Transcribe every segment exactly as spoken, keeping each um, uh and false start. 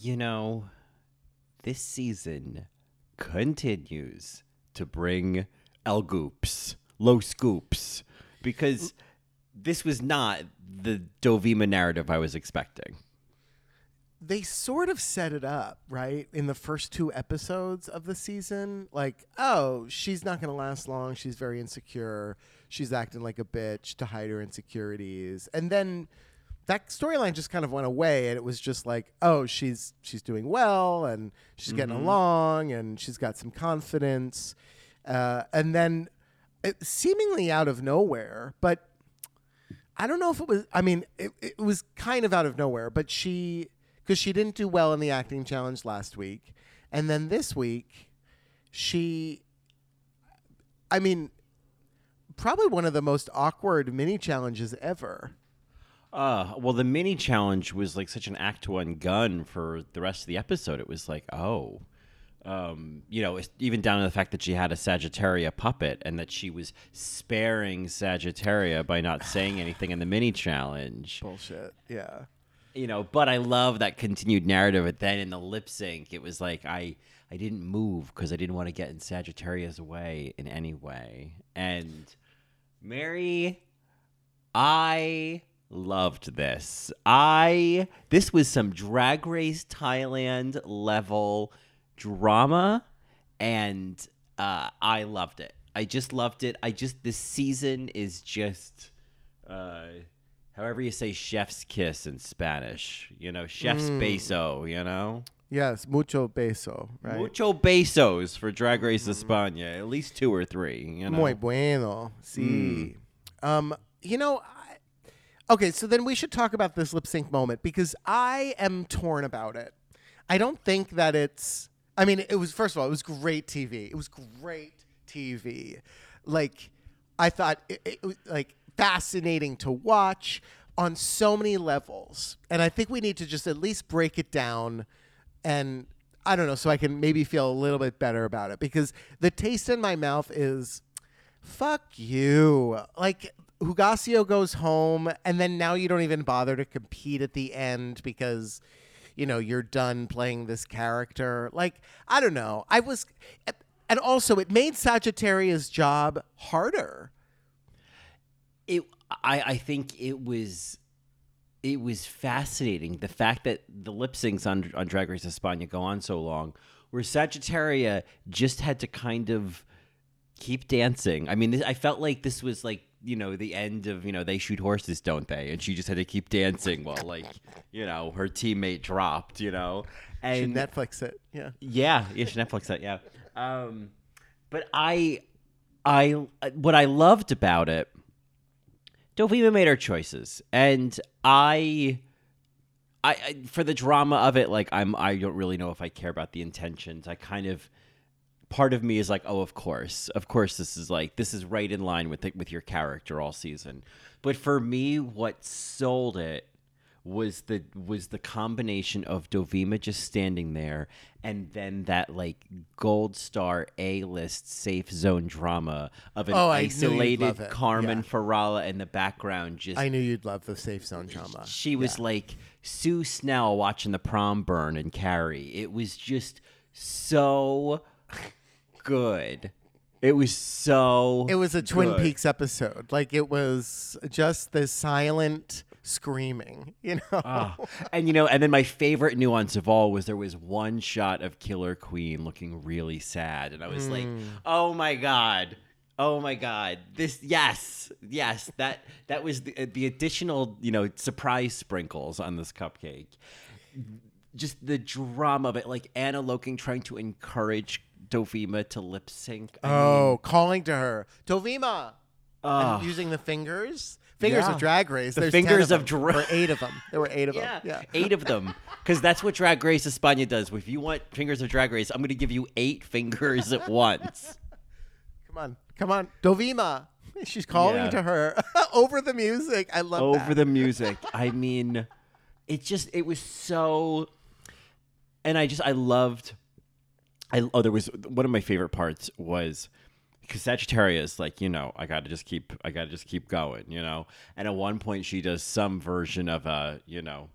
you know, this season continues to bring el goops, los goops, because this was not the Dovima narrative I was expecting. They sort of set it up, right, in the first two episodes of the season. Like, oh, she's not going to last long. She's very insecure. She's acting like a bitch to hide her insecurities. And then that storyline just kind of went away, and it was just like, oh, she's she's doing well, and she's mm-hmm. getting along, and she's got some confidence. Uh, and then it, seemingly out of nowhere, but I don't know if it was, I mean, it, it was kind of out of nowhere, but she... because she didn't do well in the acting challenge last week. And then this week, she, I mean, probably one of the most awkward mini challenges ever. Uh, well, the mini challenge was like such an act one gun for the rest of the episode. It was like, oh, um, you know, even down to the fact that she had a Sagittaria puppet and that she was sparing Sagittaria by not saying anything in the mini challenge. Bullshit. Yeah. You know, but I love that continued narrative. But then in the lip sync, it was like I, I didn't move because I didn't want to get in Sagittaria's way in any way. And Mary, I loved this. I this was some Drag Race Thailand level drama, and uh, I loved it. I just loved it. I just this season is just. Uh, However you say chef's kiss in Spanish, you know, chef's mm. beso, you know? Yes, mucho beso, right? Mucho besos for Drag Race mm. España, at least two or three, you know? Muy bueno, sí. Mm. Um, you know, I, okay, so then we should talk about this lip sync moment because I am torn about it. I don't think that it's, I mean, it was, first of all, it was great T V. It was great T V. Like, I thought, it, it was like, fascinating to watch on so many levels. And I think we need to just at least break it down and, I don't know, so I can maybe feel a little bit better about it. Because the taste in my mouth is, fuck you. Like, Hugáceo goes home, and then now you don't even bother to compete at the end because, you know, you're done playing this character. Like, I don't know. I was... And also, it made Sagittaria's job harder. It, I, I think it was, it was fascinating. The fact that the lip syncs on, on Drag Race España go on so long, where Sagittaria just had to kind of keep dancing. I mean, this, I felt like this was like, you know, the end of, you know, they shoot horses, don't they? And she just had to keep dancing while, like, you know, her teammate dropped, you know. And she Netflix it, yeah. Yeah, yeah, she Netflix it, yeah. Um, but I, I, what I loved about it. Dovima made our choices, and I, I, I, for the drama of it, like I'm, I don't really know if I care about the intentions. I kind of, part of me is like, oh, of course, of course, this is like, this is right in line with it, with your character all season. But for me, what sold it was the was the combination of Dovima just standing there, and then that like gold star A-list safe zone drama of an oh, isolated Carmen yeah. Farala in the background. Just I knew you'd love the safe zone drama. She was yeah. like Sue Snell watching The Prom burn and Carrie. It was just so good. It was so. It was a Twin good. Peaks episode. Like it was just this silent. Screaming, you know, oh. and you know, and then my favorite nuance of all was there was one shot of Killer Queen looking really sad, and I was mm. like, "Oh my god, oh my god, this yes, yes that that was the, the additional you know surprise sprinkles on this cupcake, just the drama of it, like Anna Loking trying to encourage Dovima to lip sync, I oh, mean, calling to her, Dovima, oh. and using the fingers. Fingers yeah. of Drag Race. The There's fingers ten of, of Drag Race. There were eight of them. There were eight of yeah. them. Yeah. Eight of them. Because that's what Drag Race España does. If you want fingers of Drag Race, I'm going to give you eight fingers at once. Come on. Come on. Dovima. She's calling yeah. to her over the music. I love over that. Over the music. I mean, it just, it was so. And I just, I loved. I Oh, there was one of my favorite parts was. Because Sagittaria is like, you know, I gotta just keep, I gotta just keep going, you know. And at one point, she does some version of a, you know,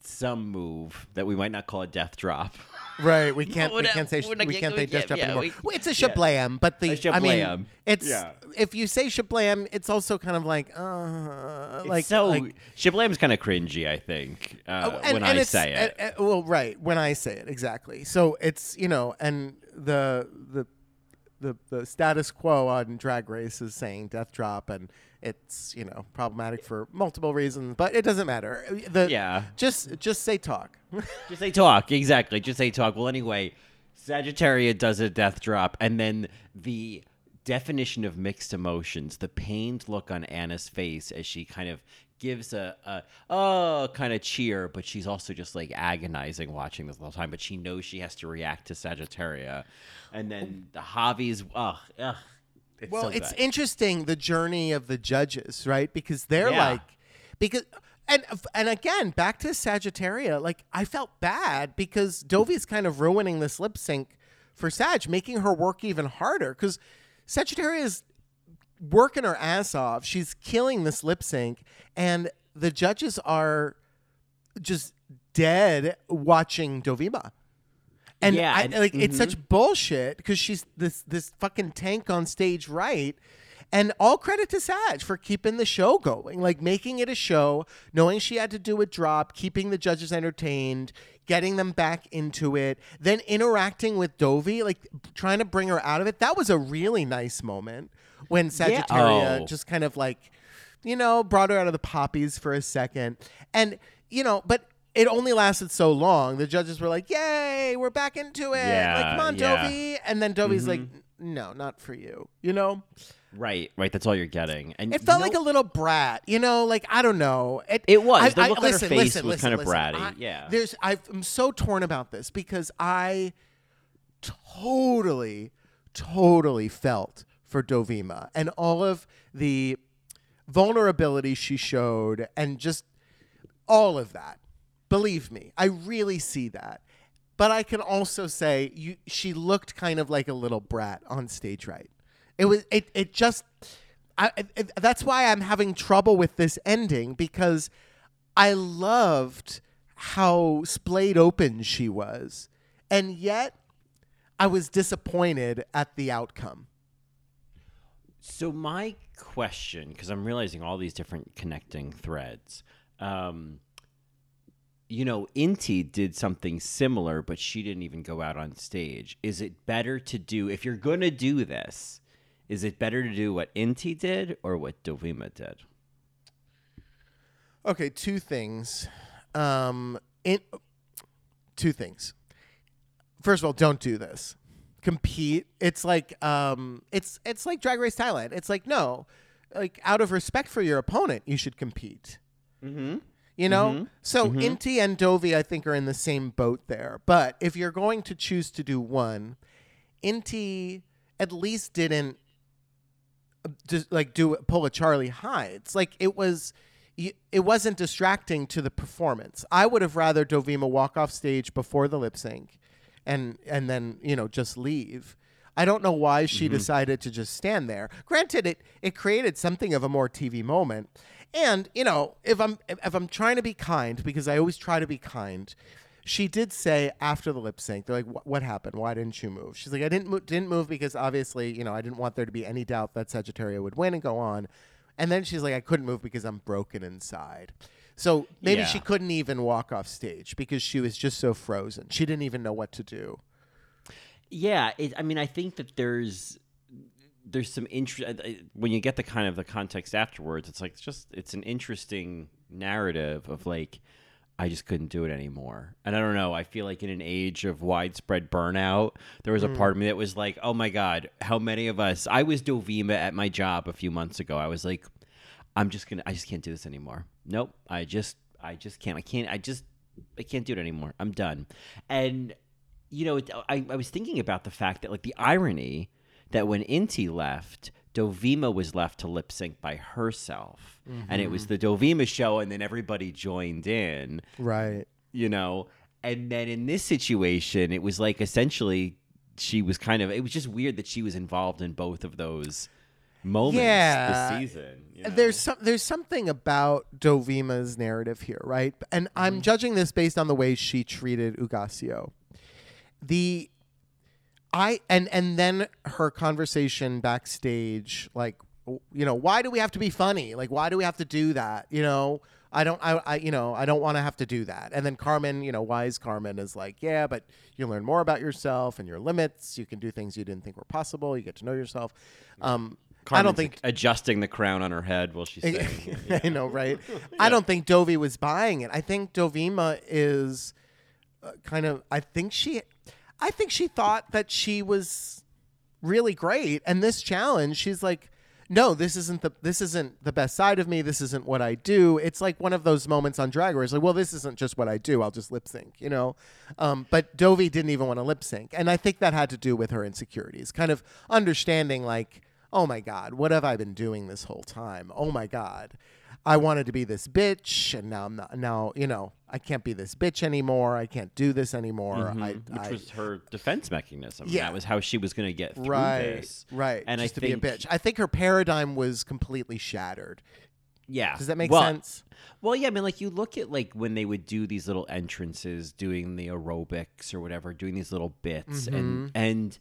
some move that we might not call a death drop. Right. We can't we can't say we can't say death drop anymore. It's a shablam, but the I mean it's if you say shablam, it's also kind of like uh like so shablam is kind of cringy, I think, when I say it. Well, right, when I say it, exactly. So it's, you know, and the the the the status quo on Drag Race is saying death drop, and it's, you know, problematic for multiple reasons, but it doesn't matter. The, yeah. Just just say talk. Just say talk. Exactly. Just say talk. Well, anyway, Sagittaria does a death drop, and then the definition of mixed emotions, the pained look on Anna's face as she kind of gives a, a oh kind of cheer, but she's also just like agonizing watching this the whole time, but she knows she has to react to Sagittaria. And then the Javi's, ugh, ugh. It's well, so it's bad. Interesting, the journey of the judges, right? Because they're yeah. like, because and and again, back to Sagittaria, like I felt bad because Dovi's kind of ruining this lip sync for Sag, making her work even harder because Sagittaria is working her ass off. She's killing this lip sync, and the judges are just dead watching Dovima. And, yeah, I, and like mm-hmm. it's such bullshit because she's this this fucking tank on stage, right? And all credit to Sag for keeping the show going, like making it a show, knowing she had to do a drop, keeping the judges entertained, getting them back into it, then interacting with Dovi, like trying to bring her out of it. That was a really nice moment when Sagittaria yeah. oh. just kind of like, you know, brought her out of the poppies for a second. And, you know, but it only lasted so long. The judges were like, yay, we're back into it. Yeah, like, come on, yeah. Dovi. And then Dovi's mm-hmm. like, no, not for you. You know? Right, right. That's all you're getting. And it felt no, like a little brat, you know? Like, I don't know. It, it was. I, the I, look I, on listen, her face listen, was listen, kind listen, of bratty. I, yeah. There's, I've, I'm so torn about this because I totally, totally felt for Dovima and all of the vulnerability she showed and just all of that. Believe me, I really see that. But I can also say you, she looked kind of like a little brat on stage, right? It was it it just I it, that's why I'm having trouble with this ending, because I loved how splayed open she was, and yet I was disappointed at the outcome. So my question, because I'm realizing all these different connecting threads, um you know, Inti did something similar, but she didn't even go out on stage. Is it better to do, if you're going to do this, is it better to do what Inti did or what Dovima did? Okay, two things. Um, in, two things. First of all, don't do this. Compete. It's like um, it's it's like Drag Race Thailand. It's like, no, like out of respect for your opponent, you should compete. Mm-hmm. You know, mm-hmm. so mm-hmm. Inti and Dovi, I think, are in the same boat there. But if you're going to choose to do one, Inti at least didn't just like do pull a Charlie Hyde. It's like it was, it wasn't distracting to the performance. I would have rather Dovima walk off stage before the lip sync, and and then you know just leave. I don't know why she mm-hmm. decided to just stand there. Granted, it it created something of a more T V moment. And, you know, if I'm if I'm trying to be kind, because I always try to be kind, she did say after the lip sync, they're like, what happened? Why didn't you move? She's like, I didn't, mo- didn't move because obviously, you know, I didn't want there to be any doubt that Sagittaria would win and go on. And then she's like, I couldn't move because I'm broken inside. So maybe yeah. she couldn't even walk off stage because she was just so frozen. She didn't even know what to do. Yeah. It, I mean, I think that there's... There's some interest when you get the kind of the context afterwards. It's like it's just it's an interesting narrative of like, I just couldn't do it anymore. And I don't know. I feel like in an age of widespread burnout, there was a mm. part of me that was like, oh my God, how many of us? I was Dovima at my job a few months ago. I was like, I'm just gonna, I just can't do this anymore. Nope. I just, I just can't. I can't. I just, I can't do it anymore. I'm done. And you know, I, I was thinking about the fact that like the irony. That when Inti left, Dovima was left to lip sync by herself. Mm-hmm. And it was the Dovima show, and then everybody joined in. Right. You know? And then in this situation, it was like essentially she was kind of, it was just weird that she was involved in both of those moments yeah. this season. You know? There's some, there's something about Dovima's narrative here, right? And mm-hmm. I'm judging this based on the way she treated Hugáceo. The I and and then her conversation backstage, like, you know, why do we have to be funny? Like, why do we have to do that? You know, I don't, I, I you know, I don't want to have to do that. And then Carmen, you know, wise Carmen is like, yeah, but you learn more about yourself and your limits. You can do things you didn't think were possible. You get to know yourself. Um, Carmen's I don't think adjusting the crown on her head while she's saying it. Yeah. I know, right? yeah. I don't think Dovi was buying it. I think Dovima is uh, kind of. I think she, I think she thought that she was really great, and this challenge, she's like, no, this isn't the this isn't the best side of me. This isn't what I do. It's like one of those moments on Drag Race, like, well, this isn't just what I do. I'll just lip sync, you know. Um, but Dovi didn't even want to lip sync, and I think that had to do with her insecurities, kind of understanding like, oh my God, what have I been doing this whole time? Oh my God, I wanted to be this bitch, and now I'm not. Now you know I can't be this bitch anymore. I can't do this anymore. Mm-hmm. I, Which I, was her defense mechanism. Yeah, that was how she was going to get through right, this. Right, and just I to think, be a bitch. I think her paradigm was completely shattered. Yeah, does that make well, sense? Well, yeah. I mean, like, you look at like when they would do these little entrances, doing the aerobics or whatever, doing these little bits, mm-hmm. and and.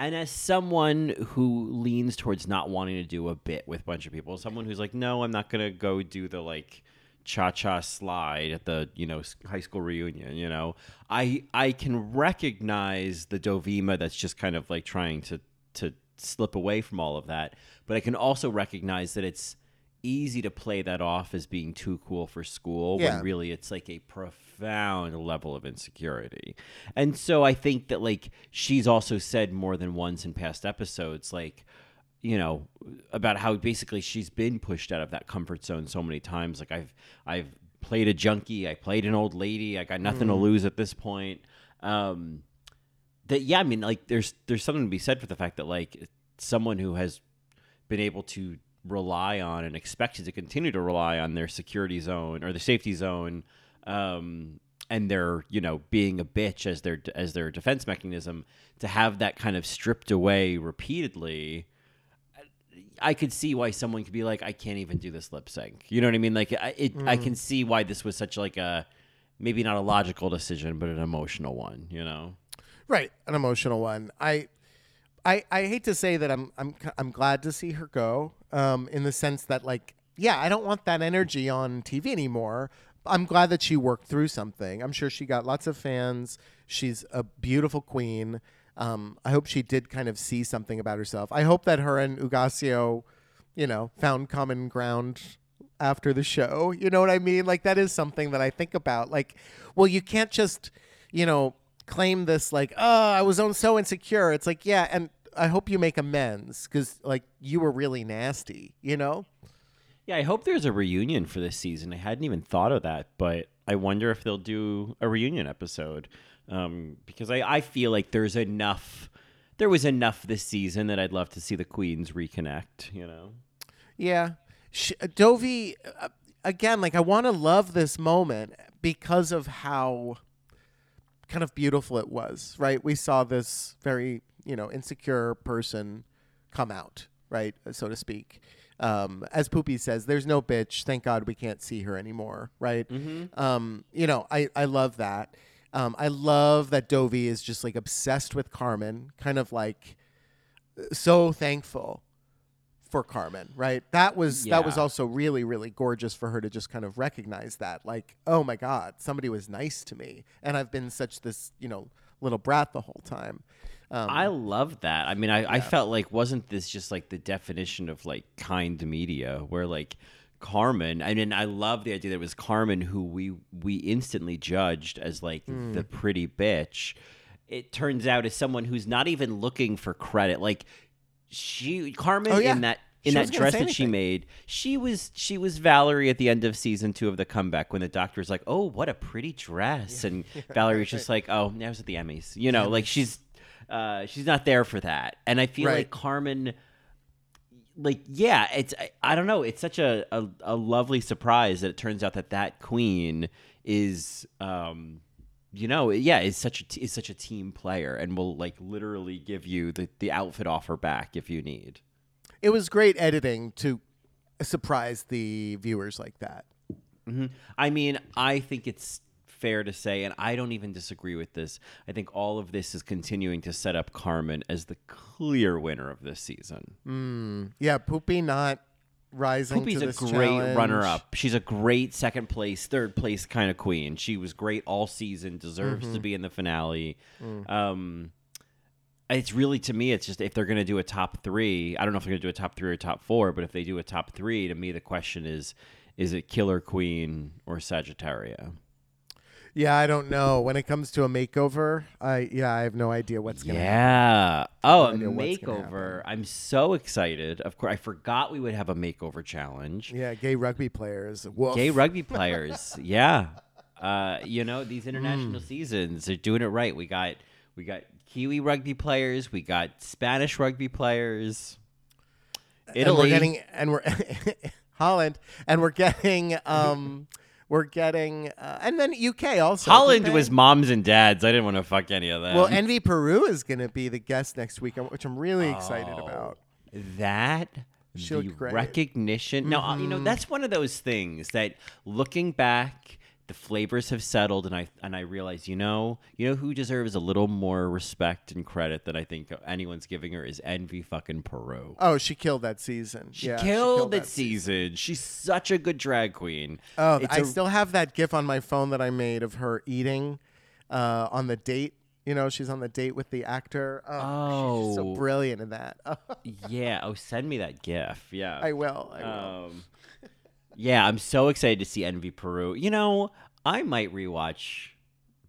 And as someone who leans towards not wanting to do a bit with a bunch of people, someone who's like, no, I'm not going to go do the, like, cha-cha slide at the, you know, high school reunion, you know, I I can recognize the Dovima that's just kind of, like, trying to, to slip away from all of that. But I can also recognize that it's easy to play that off as being too cool for school yeah. when really it's, like, a profound... Found a level of insecurity. And so I think that, like, she's also said more than once in past episodes, like, you know, about how basically she's been pushed out of that comfort zone so many times. Like, I've I've played a junkie, I played an old lady, I got nothing mm. to lose at this point. Um, that yeah, I mean, like, there's there's something to be said for the fact that, like, someone who has been able to rely on and expected to continue to rely on their security zone or their safety zone. Um, and they're, you know, being a bitch as their as their defense mechanism, to have that kind of stripped away repeatedly, I could see why someone could be like, I can't even do this lip sync. You know what I mean? Like, I, it, mm. I can see why this was such, like, a, maybe not a logical decision, but an emotional one, you know? Right. An emotional one. I, I, I hate to say that I'm, I'm, I'm glad to see her go, um, in the sense that, like, yeah, I don't want that energy on T V anymore. I'm glad that she worked through something. I'm sure she got lots of fans. She's a beautiful queen. Um, I hope she did kind of see something about herself. I hope that her and Hugáceo, you know, found common ground after the show. You know what I mean? Like, that is something that I think about. Like, well, you can't just, you know, claim this like, oh, I was so insecure. It's like, yeah, and I hope you make amends because, like, you were really nasty, you know? Yeah, I hope there's a reunion for this season. I hadn't even thought of that, but I wonder if they'll do a reunion episode um, because I, I feel like there's enough, there was enough this season that I'd love to see the queens reconnect, you know? Yeah. She, Dovi, uh, again, like, I want to love this moment because of how kind of beautiful it was, right? We saw this very, you know, insecure person come out, right, so to speak. Um, as Poopy says, there's no bitch. Thank God we can't see her anymore. Right. Mm-hmm. Um, you know, I, I love that. Um, I love that Dovi is just, like, obsessed with Carmen, kind of like so thankful for Carmen. Right. That was yeah. that was also really, really gorgeous for her to just kind of recognize that, like, oh, my God, somebody was nice to me. And I've been such this, you know, little brat the whole time. Um, I love that. I mean, I, yeah. I felt like, wasn't this just, like, the definition of, like, kind media where, like, Carmen, I mean, I love the idea that it was Carmen who we, we instantly judged as, like, mm. the pretty bitch. It turns out as someone who's not even looking for credit. Like, she, Carmen oh, yeah. in that, in she that dress that she made, she was she was Valerie at the end of season two of The Comeback when the doctor's like, oh, what a pretty dress. Yeah. And yeah, Valerie's right. just like, oh, I was at the Emmys. You know, Emmys. Like, she's, Uh, she's not there for that. And I feel right. like Carmen, like, yeah, it's, I, I don't know. It's such a, a, a lovely surprise that it turns out that that queen is, um, you know, yeah, is such a, t- is such a team player and will, like, literally give you the, the outfit off her back if you need. it was great editing to surprise the viewers like that. Mm-hmm. I mean, I think it's fair to say, and I don't even disagree with this, I think all of this is continuing to set up Carmen as the clear winner of this season. Mm. Yeah, Poopy not rising Poopy's to this Poopy's a great challenge. Runner-up. She's a great second place, third place kind of queen. She was great all season, deserves mm-hmm. to be in the finale. Mm. Um, it's really, to me, it's just if they're going to do a top three, I don't know if they're going to do a top three or top four, but if they do a top three, to me the question is, is it Killer Queen or Sagittaria? Yeah, I don't know. When it comes to a makeover, I yeah, I have no idea what's going to yeah. happen. Yeah. Oh, a makeover. I'm so excited. Of course, I forgot we would have a makeover challenge. Yeah, gay rugby players. Woof. Gay rugby players. yeah. Uh, you know, these international mm. seasons, they're doing it right. We got we got Kiwi rugby players, we got Spanish rugby players. Italy and we're getting and we're Holland and we're getting um We're getting, uh, and then U K also. Holland U K was moms and dads. I didn't want to fuck any of that. Well, Envy Peru is going to be the guest next week, which I'm really oh, excited about. That, She'll the recognition. Mm-hmm. Now, you know, that's one of those things that looking back, the flavors have settled, and I and I realize, you know, you know who deserves a little more respect and credit than I think anyone's giving her is Envy fucking Peru. Oh, she killed that season. She, yeah, killed, she killed that, that season. season. She's such a good drag queen. Oh, it's I a, still have that gif on my phone that I made of her eating uh, on the date. You know, she's on the date with the actor. Oh, oh. She's so brilliant in that. yeah. Oh, send me that gif. Yeah. I will. I will. Um, Yeah, I'm so excited to see Envy Peru. You know, I might rewatch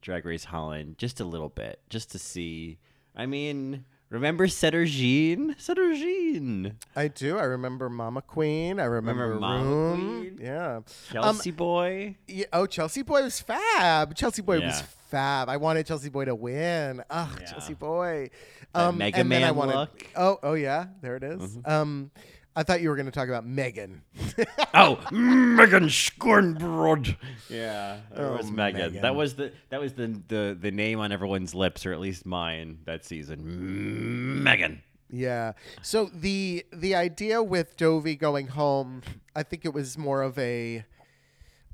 Drag Race Holland just a little bit, just to see. I mean, remember Cedrigine? Cedrigine. I do. I remember Mama Queen. I remember, remember Mama Room. Queen. Yeah. Chelsea um, Boy. Yeah, oh, Chelsea Boy was fab. Chelsea Boy yeah. was fab. I wanted Chelsea Boy to win. Oh, yeah. Chelsea Boy. Um, Mega and Man then I wanted, look. Oh, oh yeah. There it is. Mm-hmm. Um, I thought you were going to talk about Megan. oh, Megan Schoonbrood. Yeah, that oh, was Megan. Megan. That was the that was the, the the name on everyone's lips, or at least mine that season. Megan. Yeah. So the the idea with Dovey going home, I think it was more of a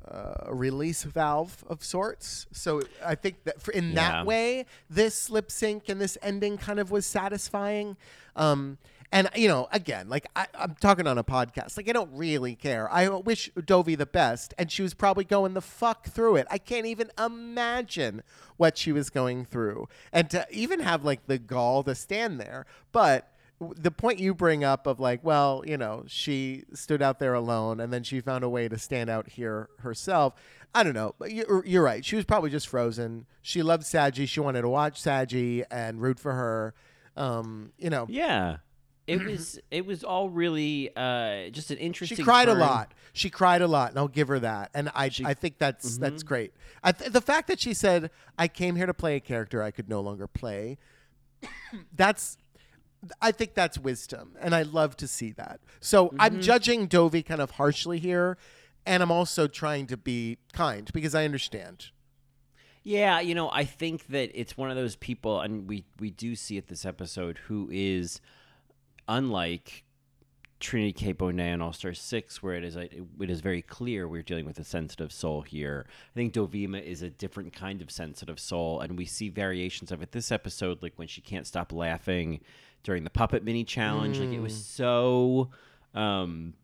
uh, release valve of sorts. So I think that for, in yeah. that way, this lip sync and this ending kind of was satisfying. Um, And, you know, again, like I, I'm talking on a podcast, like I don't really care. I wish Dovey the best. And she was probably going the fuck through it. I can't even imagine what she was going through and to even have like the gall to stand there. But the point you bring up of like, well, you know, she stood out there alone and then she found a way to stand out here herself. I don't know. But you're, you're right. She was probably just frozen. She loved Saggy. She wanted to watch Saggy and root for her. Um, you know. Yeah. It was it was all really uh, just an interesting. She cried turn. a lot. She cried a lot, and I'll give her that. And I she, I think that's mm-hmm. that's great. I th- the fact that she said, "I came here to play a character I could no longer play," that's I think that's wisdom, and I love to see that. So mm-hmm. I'm judging Dovey kind of harshly here, and I'm also trying to be kind because I understand. Yeah, you know, I think that it's one of those people, and we we do see it this episode who is. Unlike Trinity K. Bonet and All-Stars six, where it is like, it is very clear we're dealing with a sensitive soul here, I think Dovima is a different kind of sensitive soul, and we see variations of it this episode, like when she can't stop laughing during the Puppet Mini Challenge. Mm. Like it was so... Um,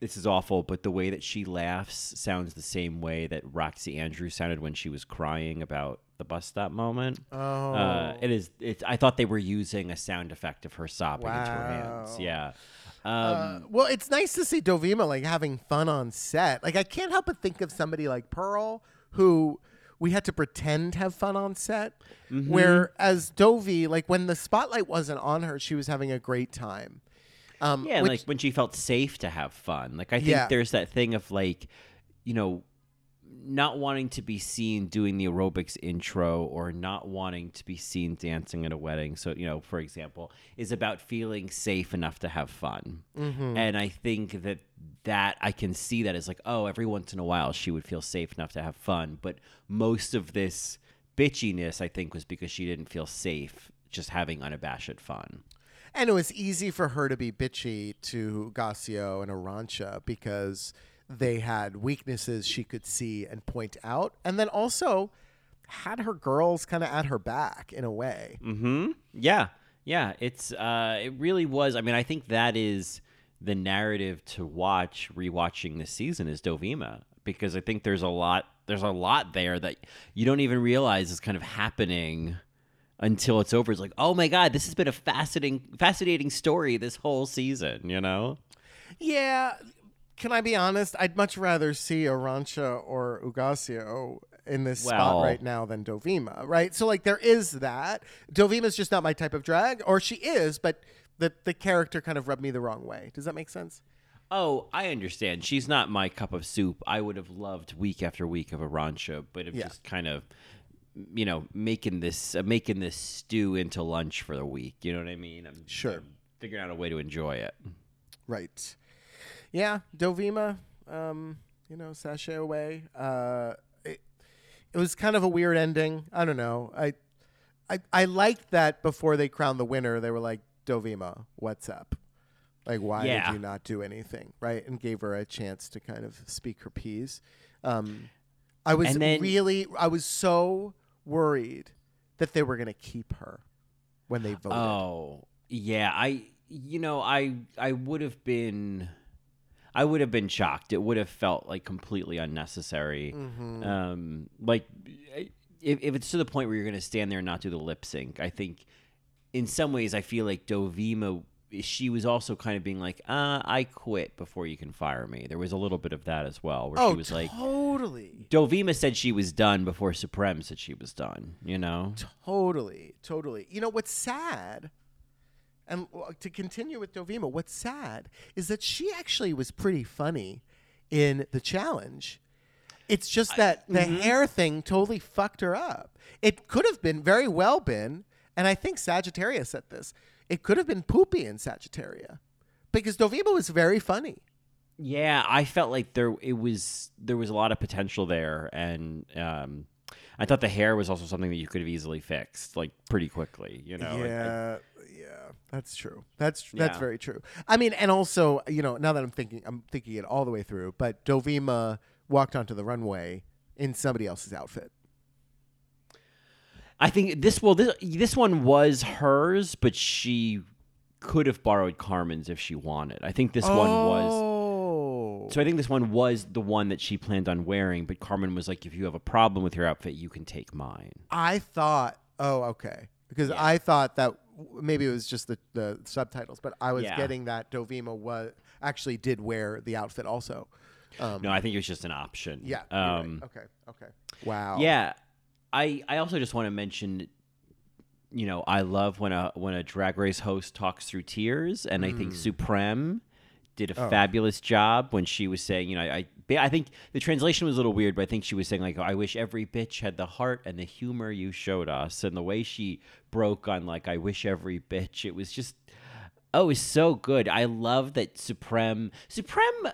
this is awful, but the way that she laughs sounds the same way that Roxy Andrews sounded when she was crying about the bus stop moment. Oh, uh, it is. It's. I thought they were using a sound effect of her sobbing wow. into her hands. Yeah. Um, uh, well, it's nice to see Dovima like having fun on set. Like I can't help but think of somebody like Pearl, who we had to pretend have fun on set. Mm-hmm. Whereas Dovey, like when the spotlight wasn't on her, she was having a great time. Um, yeah, which, like when she felt safe to have fun. Like I think yeah. there's that thing of like, you know, not wanting to be seen doing the aerobics intro or not wanting to be seen dancing at a wedding. So, you know, for example, is about feeling safe enough to have fun. Mm-hmm. And I think that that I can see that as like, oh, every once in a while she would feel safe enough to have fun. But most of this bitchiness, I think, was because she didn't feel safe just having unabashed fun. And it was easy for her to be bitchy to Hugáceo and Arancha because they had weaknesses she could see and point out. And then also had her girls kind of at her back in a way. Mm-hmm. Yeah. Yeah. It's uh, it really was. I mean, I think that is the narrative to watch rewatching this season is Dovima, because I think there's a lot there's a lot there that you don't even realize is kind of happening until it's over. It's like, oh my God, this has been a fascinating fascinating story this whole season, you know? Yeah. Can I be honest? I'd much rather see Arancha or Hugáceo in this well, spot right now than Dovima, right? So like there is that. Dovima's just not my type of drag, or she is, but the the character kind of rubbed me the wrong way. Does that make sense? Oh, I understand. She's not my cup of soup. I would have loved week after week of Arancha, but I'm yeah. just kind of, you know, making this uh, making this stew into lunch for the week. You know what I mean? I'm sure figuring out a way to enjoy it. Right. Yeah, Dovima, um, you know, sashay away. Uh, it, it was kind of a weird ending. I don't know. I, I, I liked that before they crowned the winner, they were like, Dovima, what's up? Like, why yeah. did you not do anything, right? And gave her a chance to kind of speak her piece. Um, I was then, really, I was so worried that they were going to keep her when they voted. Oh, yeah. I, you know, I, I would have been... I would have been shocked. It would have felt like completely unnecessary. Mm-hmm. Um, like if, if it's to the point where you're going to stand there and not do the lip sync, I think in some ways I feel like Dovima, she was also kind of being like, uh, I quit before you can fire me. There was a little bit of that as well. Where oh, she was totally. Like, Dovima said she was done before Supreme said she was done, you know? Totally. Totally. You know, what's sad, and to continue with Dovima, what's sad is that she actually was pretty funny in the challenge. It's just that I, the mm-hmm. hair thing totally fucked her up. It could have been, very well been, and I think Sagittaria said this, it could have been Poopy in Sagittaria because Dovima was very funny. Yeah, I felt like there it was there was a lot of potential there, and um, I thought the hair was also something that you could have easily fixed like pretty quickly, you know? Yeah. It, it, Yeah, that's true. That's tr- yeah. that's very true. I mean, and also, you know, now that I'm thinking, I'm thinking it all the way through, but Dovima walked onto the runway in somebody else's outfit. I think this, well, this, this one was hers, but she could have borrowed Carmen's if she wanted. I think this oh. one was. So I think this one was the one that she planned on wearing, but Carmen was like, if you have a problem with your outfit, you can take mine. I thought, oh, okay. Because yeah. I thought that maybe it was just the, the subtitles, but I was yeah. getting that Dovima was actually did wear the outfit also. Um, no, I think it was just an option. Yeah. Um, right. Okay. Okay. Wow. Yeah. I, I also just want to mention, you know, I love when a when a Drag Race host talks through tears, and mm. I think Supreme did a oh. fabulous job when she was saying, you know, I I think the translation was a little weird, but I think she was saying like, I wish every bitch had the heart and the humor you showed us. And the way she broke on like, I wish every bitch, it was just, oh, it's so good. I love that Supreme, Supreme,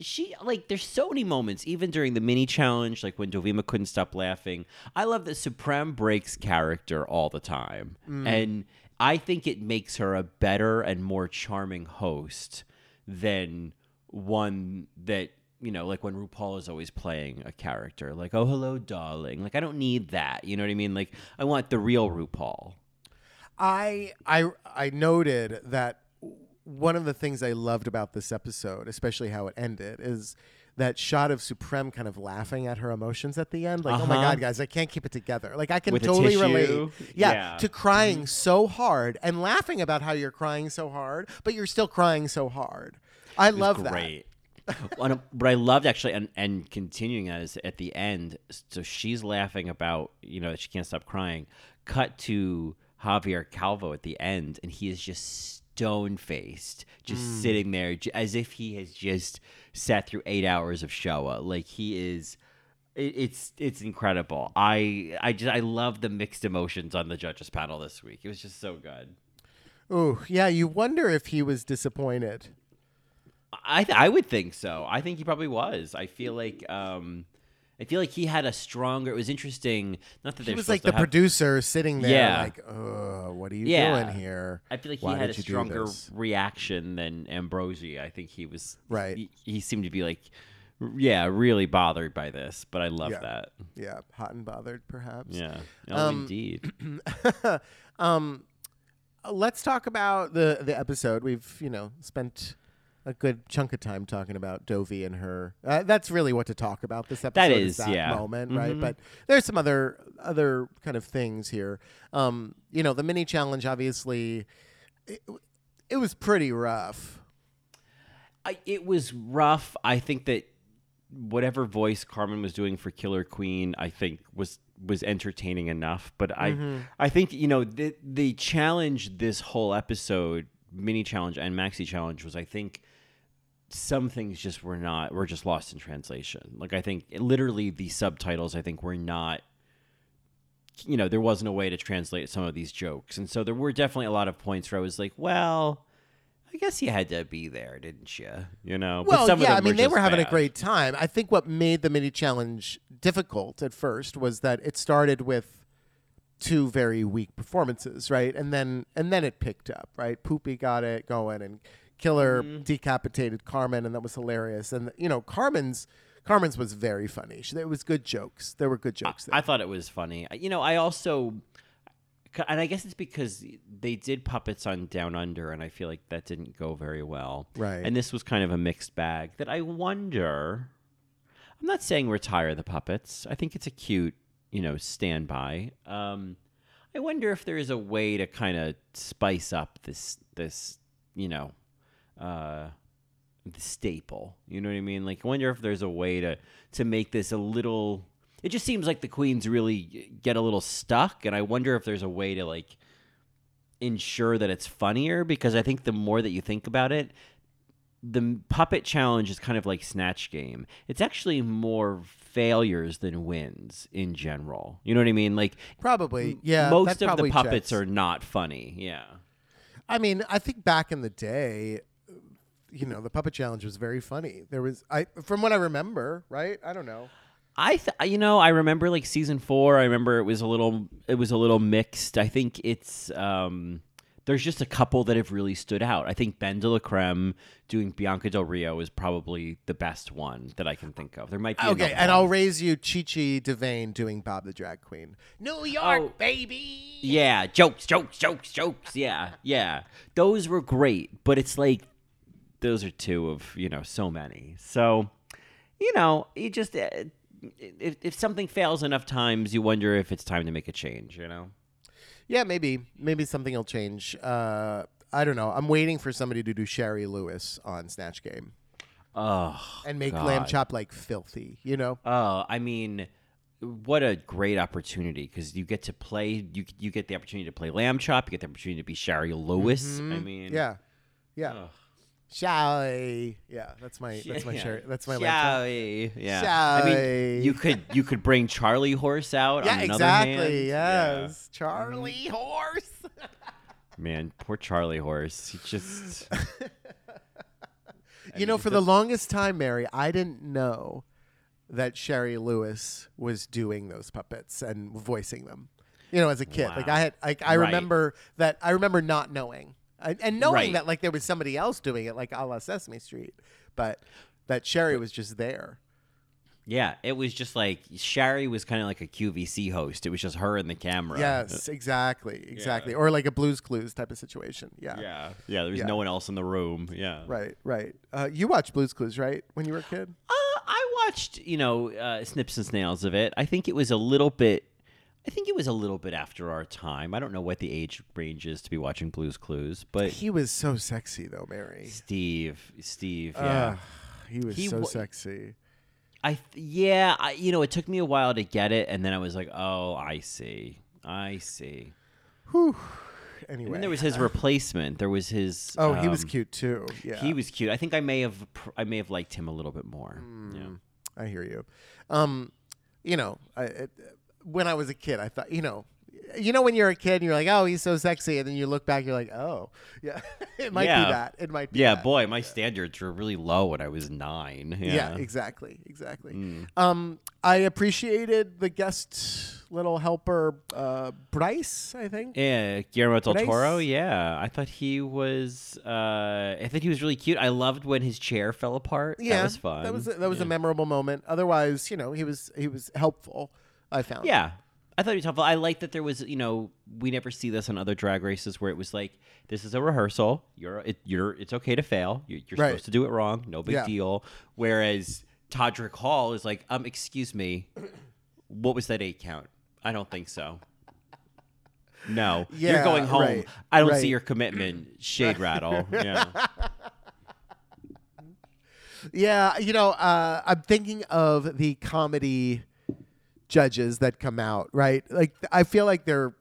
she like, there's so many moments, even during the mini challenge, like when Dovima couldn't stop laughing. I love that Supreme breaks character all the time. Mm. And I think it makes her a better and more charming host than one that, you know, like when RuPaul is always playing a character, like, oh, hello, darling. Like, I don't need that. You know what I mean? Like, I want the real RuPaul. I I I noted that one of the things I loved about this episode, especially how it ended, is that shot of Supreme kind of laughing at her emotions at the end. Like, uh-huh. oh, my God, guys, I can't keep it together. Like, I can With totally relate yeah, yeah. to crying so hard and laughing about how you're crying so hard, but you're still crying so hard. I love that. Great. But I loved actually, and, and continuing that is at the end, so she's laughing about, you know, that she can't stop crying. Cut to Javier Calvo at the end, and he is just stone-faced, just mm. sitting there as if he has just sat through eight hours of Showa. Like, he is, it, it's it's incredible. I I just I love the mixed emotions on the judges panel this week. It was just so good. Oh yeah, you wonder if he was disappointed. I th- I would think so. I think he probably was. I feel like um, I feel like he had a stronger. It was interesting. Not that he was like the have, producer sitting there, yeah. like, "Oh, what are you yeah. doing here?" I feel like Why he had a stronger reaction than Ambrosia. I think he was right. He, he seemed to be like, yeah, really bothered by this. But I love yeah. that. Yeah, hot and bothered, perhaps. Yeah. Oh, um, indeed. um, let's talk about the the episode. We've you know spent a good chunk of time talking about Dovi and her. Uh, that's really what to talk about this episode. That is, is that yeah. moment, mm-hmm. right? But there's some other other kind of things here. Um, you know, the mini challenge, obviously, it, it was pretty rough. I, it was rough. I think that whatever voice Carmen was doing for Killer Queen, I think was was entertaining enough. But mm-hmm. I, I think, you know, the the challenge this whole episode, mini challenge and maxi challenge, was I think some things just were not were just lost in translation. Like I think it, literally the subtitles I think were not, you know, there wasn't a way to translate some of these jokes, and so there were definitely a lot of points where I was like, well, I guess you had to be there, didn't you? You know, well, but some yeah. of them I mean, were they were having bad. a great time. I think what made the mini challenge difficult at first was that it started with two very weak performances, right? And then and then it picked up, right? Poopy got it going, and Killer mm-hmm. decapitated Carmen, and that was hilarious. And you know, Carmen's Carmen's was very funny. She, it was good jokes. There were good jokes. I, there. I thought it was funny. You know, I also, and I guess it's because they did puppets on Down Under, and I feel like that didn't go very well, right? And this was kind of a mixed bag. That I wonder. I'm not saying retire the puppets. I think it's a cute, you know, standby. Um, I wonder if there is a way to kind of spice up this, this, you know, uh, the staple. You know what I mean? Like, I wonder if there's a way to to make this a little. It just seems like the queens really get a little stuck, and I wonder if there's a way to like ensure that it's funnier. Because I think the more that you think about it, the puppet challenge is kind of like Snatch Game. It's actually more failures than wins in general. You know what I mean? Like probably, yeah. Most of the puppets checks. are not funny. Yeah. I mean, I think back in the day, you know, the puppet challenge was very funny. There was, I from what I remember, right? I don't know. I, th- you know, I remember like season four. I remember it was a little, it was a little mixed. I think it's. Um, There's just a couple that have really stood out. I think Ben De La Creme doing Bianca Del Rio is probably the best one that I can think of. There might be okay, and one. I'll raise you Chi Chi Devayne doing Bob the Drag Queen. New York, oh, baby! Yeah, jokes, jokes, jokes, jokes. Yeah, yeah. Those were great, but it's like those are two of, you know, so many. So, you know, you just uh, if, if something fails enough times, you wonder if it's time to make a change, you know? Yeah, maybe. Maybe something will change. Uh, I don't know. I'm waiting for somebody to do Sherri Lewis on Snatch Game. Oh, and make God. Lamb Chop like filthy, you know? Oh, I mean, what a great opportunity, because you get to play, you you get the opportunity to play Lamb Chop, you get the opportunity to be Sherri Lewis. Mm-hmm. I mean. Yeah. Yeah. Oh. Sherri. Yeah, that's my that's my yeah. Sherri. That's my Sherri. Yeah. Sherri. I mean, you could you could bring Charlie Horse out yeah, on another exactly, hand. Yes. Yeah. Charlie mm-hmm. Horse. Man, poor Charlie Horse. He just You I mean, know, for the longest time, Mary, I didn't know that Sherri Lewis was doing those puppets and voicing them. You know, as a kid. Wow. Like I had like I right. remember that I remember not knowing. And knowing right. that like there was somebody else doing it, like a la Sesame Street, but that Sherri was just there. Yeah, it was just like Sherri was kind of like a Q V C host. It was just her and the camera. Yes, exactly, exactly. Yeah. Or like a Blue's Clues type of situation. Yeah, yeah, yeah. There was yeah. no one else in the room. Yeah, right, right. Uh, you watched Blue's Clues, right, when you were a kid? Uh, I watched, you know, uh, snips and snails of it. I think it was a little bit. I think it was a little bit after our time. I don't know what the age range is to be watching Blue's Clues, but he was so sexy though, Mary. Steve, Steve, yeah, uh, he was he so w- sexy. I yeah, I, you know, it took me a while to get it, and then I was like, oh, I see, I see. Whew. Anyway, and then there was his replacement. There was his. Oh, um, he was cute too. Yeah, he was cute. I think I may have I may have liked him a little bit more. Mm, yeah, I hear you. Um, you know, I. It, when I was a kid, I thought, you know, you know, when you're a kid and you're like, oh, he's so sexy. And then you look back, you're like, oh, yeah, it might yeah. be that. It might be Yeah, that. boy, my yeah. standards were really low when I was nine. Yeah, yeah exactly. Exactly. Mm. Um, I appreciated the guest little helper, uh, Bryce, I think. Yeah, Guillermo del Bryce. Toro. Yeah. I thought he was, uh, I thought he was really cute. I loved when his chair fell apart. Yeah. That was fun. That was, a, that was yeah. a memorable moment. Otherwise, you know, he was, he was helpful, I found. Yeah. I thought he was helpful. I like that there was, you know, we never see this on other drag races where it was like, this is a rehearsal. You're, it, you're, it's okay to fail. You're, you're right. supposed to do it wrong. No big yeah. deal. Whereas Todrick Hall is like, um, excuse me, what was that eight count? I don't think so. No. Yeah, you're going home. Right, I don't right. see your commitment. Shade rattle. Yeah. Yeah. You know, uh, I'm thinking of the comedy judges that come out, right? Like, I feel like they're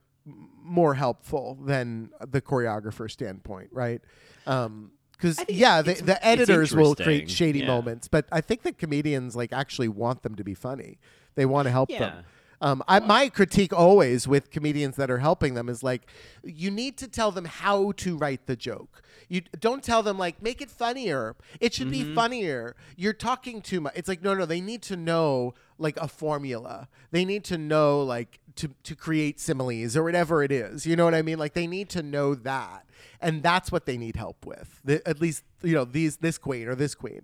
more helpful than the choreographer standpoint, right? Um, Because, yeah, the, the editors will create shady yeah. moments. But I think that comedians, like, actually want them to be funny. They want to help yeah. them. Um, I, my critique always with comedians that are helping them is like, you need to tell them how to write the joke. You don't tell them like, make it funnier. It should mm-hmm. be funnier. You're talking too much. It's like, no, no, they need to know like a formula. They need to know like to, to create similes or whatever it is. You know what I mean? Like they need to know that. And that's what they need help with. The, at least, you know, these, this queen or this queen.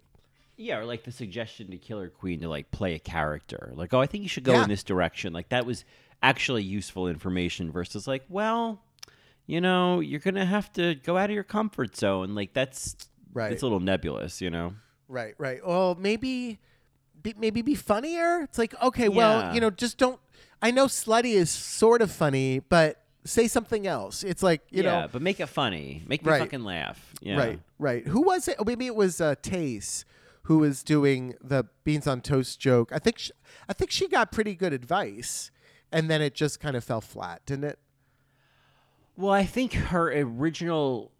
Yeah, or like the suggestion to Killer Queen to like play a character. Like, oh, I think you should go yeah. in this direction. Like that was actually useful information versus like, well, you know, you're going to have to go out of your comfort zone. Like that's, right. it's a little nebulous, you know? Right, right. Well, maybe, be, maybe be funnier. It's like, okay, yeah. well, you know, just don't, I know slutty is sort of funny, but say something else. It's like, you yeah, know. Yeah, but make it funny. Make me right. fucking laugh. Yeah. Right, right. Who was it? Maybe it was uh, Taze. Who was doing the beans on toast joke? I think she, I think she got pretty good advice, and then it just kind of fell flat, didn't it? Well, I think her original,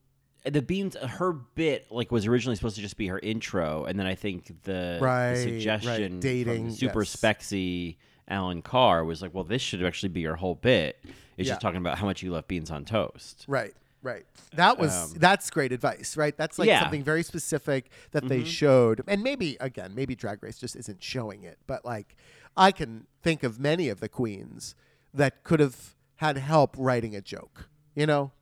the beans, her bit like was originally supposed to just be her intro, and then I think the, right, the suggestion right. dating from super yes. spexy Alan Carr was like, well, this should actually be your whole bit. It's yeah. just talking about how much you love beans on toast, right? Right. That was, um, that's great advice, right? That's like yeah. something very specific that mm-hmm. they showed. And maybe, again, maybe Drag Race just isn't showing it. But like, I can think of many of the queens that could have had help writing a joke, you know?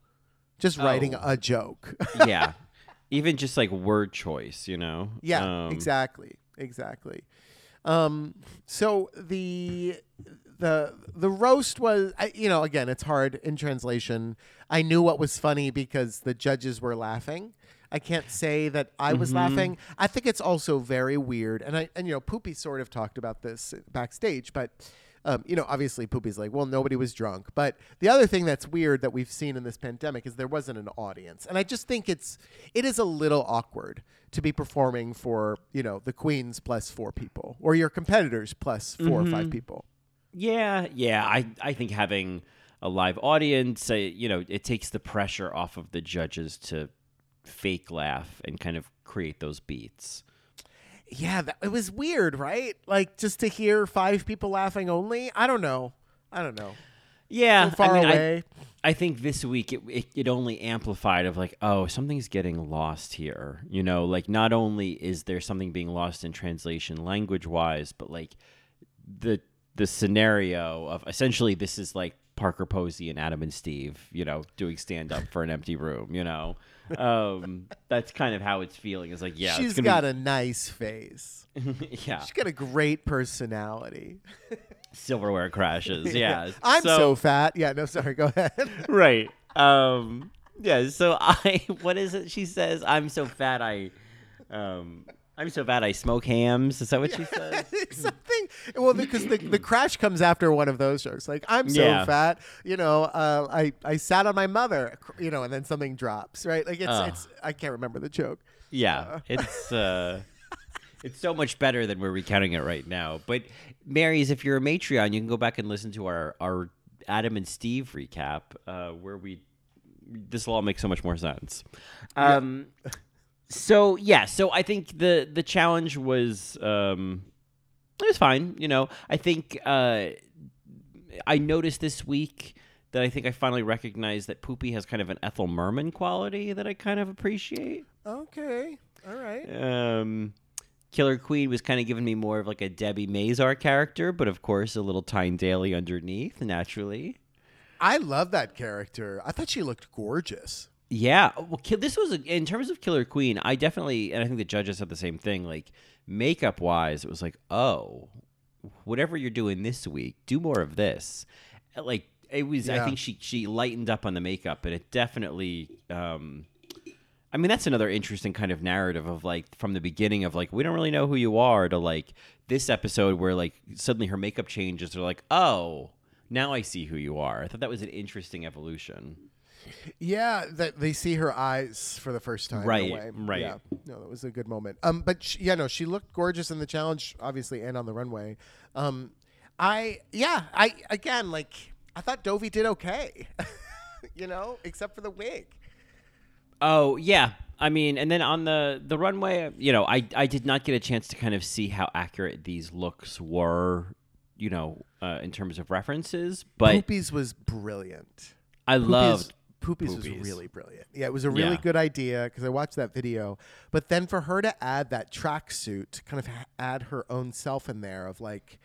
Just oh. writing a joke. yeah. Even just like word choice, you know? Yeah, um, exactly. Exactly. Um, so the... The the roast was, I, you know, again, it's hard in translation. I knew what was funny because the judges were laughing. I can't say that I was mm-hmm. laughing. I think it's also very weird. And, I and you know, Poopy sort of talked about this backstage. But, um, you know, obviously Poopy's like, well, nobody was drunk. But the other thing that's weird that we've seen in this pandemic is there wasn't an audience. And I just think it's it is a little awkward to be performing for, you know, the queens plus four people or your competitors plus four mm-hmm. or five people. Yeah, yeah. I, I think having a live audience, uh, you know, it takes the pressure off of the judges to fake laugh and kind of create those beats. Yeah, that, it was weird, right? Like just to hear five people laughing only. I don't know. I don't know. Yeah, so far I mean, away. I, I think this week it, it it only amplified of like, oh, something's getting lost here. You know, like not only is there something being lost in translation language wise, but like the. the scenario of essentially this is like Parker Posey and Adam and Steve, you know, doing stand up for an empty room, you know, um, that's kind of how it's feeling. It's like, yeah, she's it's got be... a nice face. yeah. She's got a great personality. Silverware crashes. Yeah. yeah. I'm so... so fat. Yeah. No, sorry. Go ahead. right. Um, yeah. So I, what is it? She says, I'm so fat. I, um, I'm so bad I smoke hams. Is that what she says? Something. Well, because the, the, the crash comes after one of those jokes. Like, I'm so yeah. fat. You know, uh, I, I sat on my mother, you know, and then something drops, right? Like, it's, uh, it's I can't remember the joke. Yeah. Uh. It's, uh, it's so much better than we're recounting it right now. But, Marys, if you're a Matreon, you can go back and listen to our, our Adam and Steve recap uh, where we, this will all make so much more sense. Um, yeah. So, yeah, so I think the, the challenge was, um, it was fine, you know. I think uh, I noticed this week that I think I finally recognized that Poopy has kind of an Ethel Merman quality that I kind of appreciate. Okay. All right. Um, Killer Queen was kind of giving me more of like a Debbie Mazar character, but of course a little Tyne Daly underneath, naturally. I love that character. I thought she looked gorgeous. Yeah. Well, this was, a, in terms of Killer Queen, I definitely, and I think the judges said the same thing, like makeup-wise, it was like, oh, whatever you're doing this week, do more of this. Like, it was, yeah. I think she, she lightened up on the makeup, and it definitely, um, I mean, that's another interesting kind of narrative of like from the beginning of like, we don't really know who you are to like this episode where like suddenly her makeup changes. They're like, oh, now I see who you are. I thought that was an interesting evolution. Yeah, that they see her eyes for the first time. Right, in a way. Right. Yeah. No, that was a good moment. Um, But she, yeah, no, she looked gorgeous in the challenge, obviously, and on the runway. Um, I, yeah, I, again, like, I thought Dovi did okay, you know, except for the wig. Oh, yeah. I mean, and then on the, the runway, you know, I, I did not get a chance to kind of see how accurate these looks were, you know, uh, in terms of references. But Poopy's was brilliant. I Poopy's, loved Poopy's, Poopy's was really brilliant. Yeah, it was a really yeah. good idea because I watched that video. But then for her to add that tracksuit, kind of add her own self in there of like,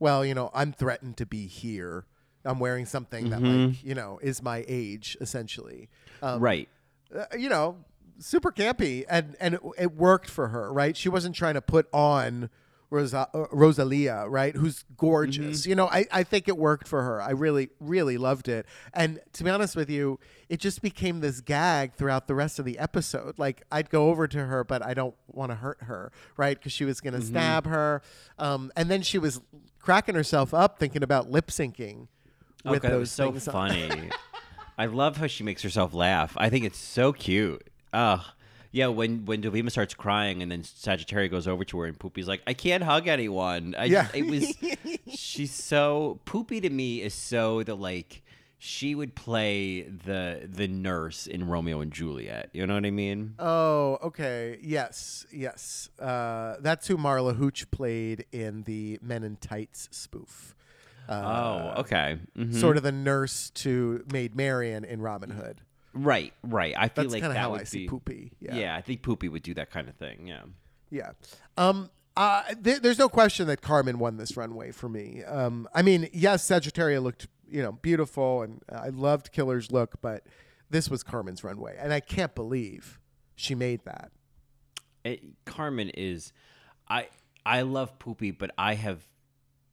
well, you know, I'm threatened to be here. I'm wearing something mm-hmm. that, like, you know, is my age, essentially. Um, right. Uh, you know, super campy. And, and it, it worked for her, right? She wasn't trying to put on Rosa, uh, Rosalia, right, who's gorgeous. Mm-hmm. You know, I, I think it worked for her. I really, really loved it. And to be honest with you, it just became this gag throughout the rest of the episode. Like, I'd go over to her, but I don't want to hurt her, right, because she was going to mm-hmm. stab her. Um, and then she was cracking herself up thinking about lip syncing. With okay, those it was so funny. I love how she makes herself laugh. I think it's so cute. Uh, yeah, when when Dovima starts crying and then Sagittaria goes over to her and Poopy's like, I can't hug anyone. I yeah. It was, she's so, Poopy to me is so the like, she would play the the nurse in Romeo and Juliet. You know what I mean? Oh, okay. Yes, yes. Uh, that's who Marla Hooch played in the Men in Tights spoof. Uh, oh, okay. Mm-hmm. Sort of the nurse to Maid Marian in Robin Hood. Right, right. I feel That's like that how would I see be Poopy. Yeah. yeah, I think Poopy would do that kind of thing. Yeah, yeah. Um, uh, th- there's no question that Carmen won this runway for me. Um, I mean, yes, Sagittaria looked, you know, beautiful, and I loved Killer's look, but this was Carmen's runway, and I can't believe she made that. It, Carmen is, I I love Poopy, but I have.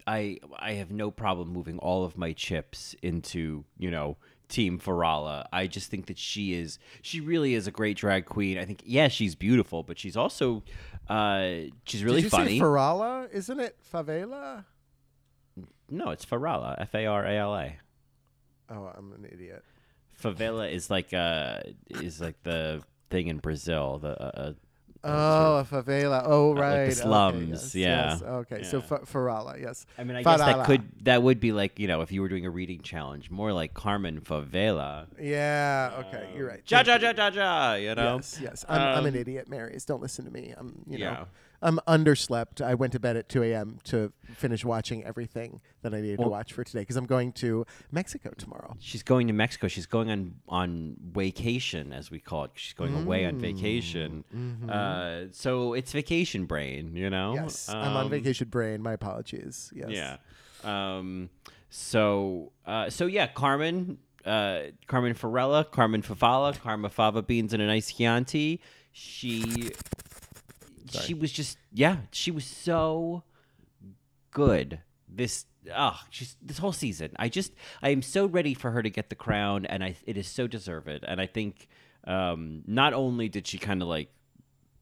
I I have no problem moving all of my chips into, you know, Team Farala. I just think that she is, she really is a great drag queen. I think, yeah, she's beautiful, but she's also, uh, she's really Did you funny. Say Farala? Isn't it Favela? No, it's Farala. F A R A L A. Oh, I'm an idiot. Favela is like uh is like the thing in Brazil. The uh, Oh, sort of, a favela. Oh, right. Like the slums. Okay, yes, yeah. Yes. Okay. Yeah. So fa- Farala. Yes. I mean, I Farala. guess that could that would be like, you know, if you were doing a reading challenge, more like Carmen Favela. Yeah. Okay. Uh, You're right. Ja ja ja ja ja. You know. Yes. Yes. I'm, um, I'm an idiot, Marys. Don't listen to me. I'm. You know. Yeah. I'm underslept. I went to bed at two a.m. to finish watching everything that I needed well, to watch for today because I'm going to Mexico tomorrow. She's going to Mexico. She's going on, on vacation, as we call it. She's going mm. away on vacation. Mm-hmm. Uh, so it's vacation brain, you know? Yes, um, I'm on vacation brain. My apologies. Yes. Yeah. Um, so, uh, so yeah, Carmen, uh, Carmen Farala, Carmen Favela, Karma Fava Beans and an Ice Chianti. She... Sorry. She was just, yeah, she was so good. This, ah, oh, she's this whole season. I just, I am so ready for her to get the crown, and I, it is so deserved. And I think, um, not only did she kind of like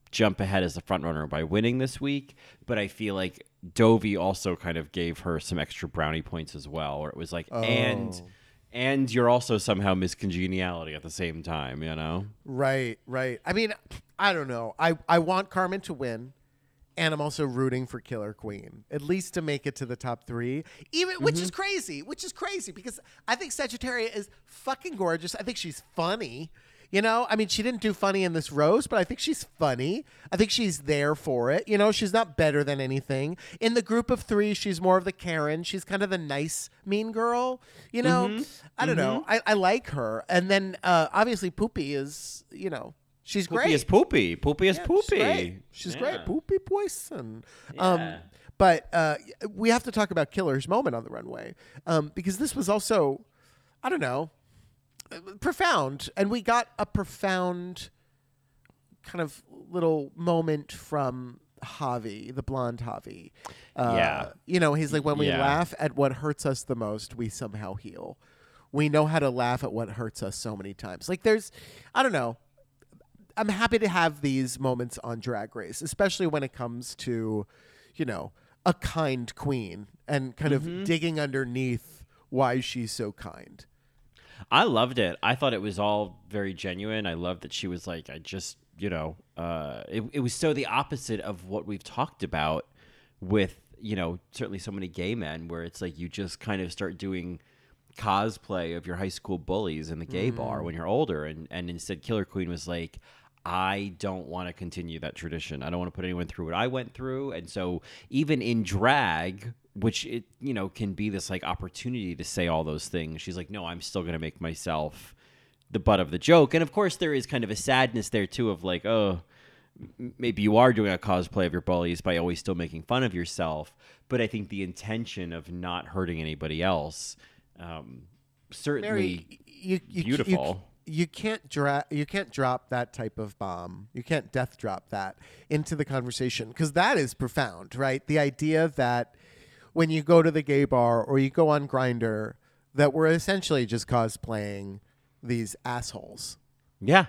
jump ahead as the front runner by winning this week, but I feel like Dovi also kind of gave her some extra brownie points as well. Or it was like, oh. and. And you're also somehow Miss Congeniality at the same time, you know? Right, right. I mean, I don't know. I, I want Carmen to win, and I'm also rooting for Killer Queen, at least to make it to the top three, even mm-hmm. which is crazy, which is crazy, because I think Sagittaria is fucking gorgeous. I think she's funny. You know, I mean, she didn't do funny in this roast, but I think she's funny. I think she's there for it. You know, she's not better than anything. In the group of three, she's more of the Karen. She's kind of the nice, mean girl. You know, mm-hmm. I don't mm-hmm. know. I, I like her. And then uh, obviously Poopy is, you know, she's Poopy great. Poopy is Poopy. Poopy is yeah, Poopy. She's great. She's yeah. great. Poopy poison. Yeah. Um, but uh, we have to talk about Killer's moment on the runway um, because this was also, I don't know, profound. And we got a profound kind of little moment from Javi, the blonde Javi. Uh, yeah. You know, he's like, when we yeah. laugh at what hurts us the most, we somehow heal. We know how to laugh at what hurts us so many times. Like there's, I don't know. I'm happy to have these moments on Drag Race, especially when it comes to, you know, a kind queen and kind mm-hmm. of digging underneath why she's so kind. I loved it. I thought it was all very genuine. I loved that she was like, I just, you know, uh, it, it was so the opposite of what we've talked about with, you know, certainly so many gay men where it's like you just kind of start doing cosplay of your high school bullies in the gay mm. bar when you're older. And, and instead Killer Queen was like, I don't want to continue that tradition. I don't want to put anyone through what I went through. And so even in drag, which it, you know, can be this like opportunity to say all those things, she's like, no, I'm still going to make myself the butt of the joke. And of course there is kind of a sadness there too of like, oh, maybe you are doing a cosplay of your bullies by always still making fun of yourself. But I think the intention of not hurting anybody else, um, certainly Mary, you, you, beautiful. You, you, You can't dra- You can't drop that type of bomb. You can't death drop that into the conversation because that is profound, right? The idea that when you go to the gay bar or you go on Grindr, that we're essentially just cosplaying these assholes. Yeah.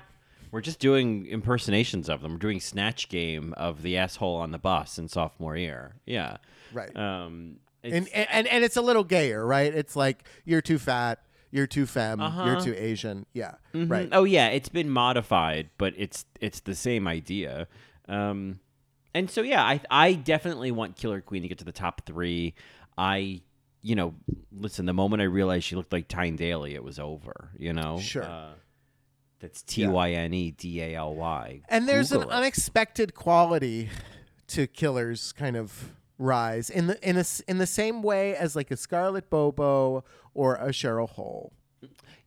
We're just doing impersonations of them. We're doing Snatch Game of the asshole on the bus in sophomore year. Yeah. Right. Um, and, and, and, and it's a little gayer, right? It's like, you're too fat. You're too femme. Uh-huh. You're too Asian. Yeah. Mm-hmm. Right. Oh, yeah. It's been modified, but it's it's the same idea. Um, and so, yeah, I I definitely want Killer Queen to get to the top three. I, you know, listen, the moment I realized she looked like Tyne Daly, it was over, you know? Sure. Uh, that's T Y N E D A L Y. And there's Google an it. unexpected quality to Killer's kind of rise in the in a, in the same way as like a Scarlett Bobo or a Cheryl Hole.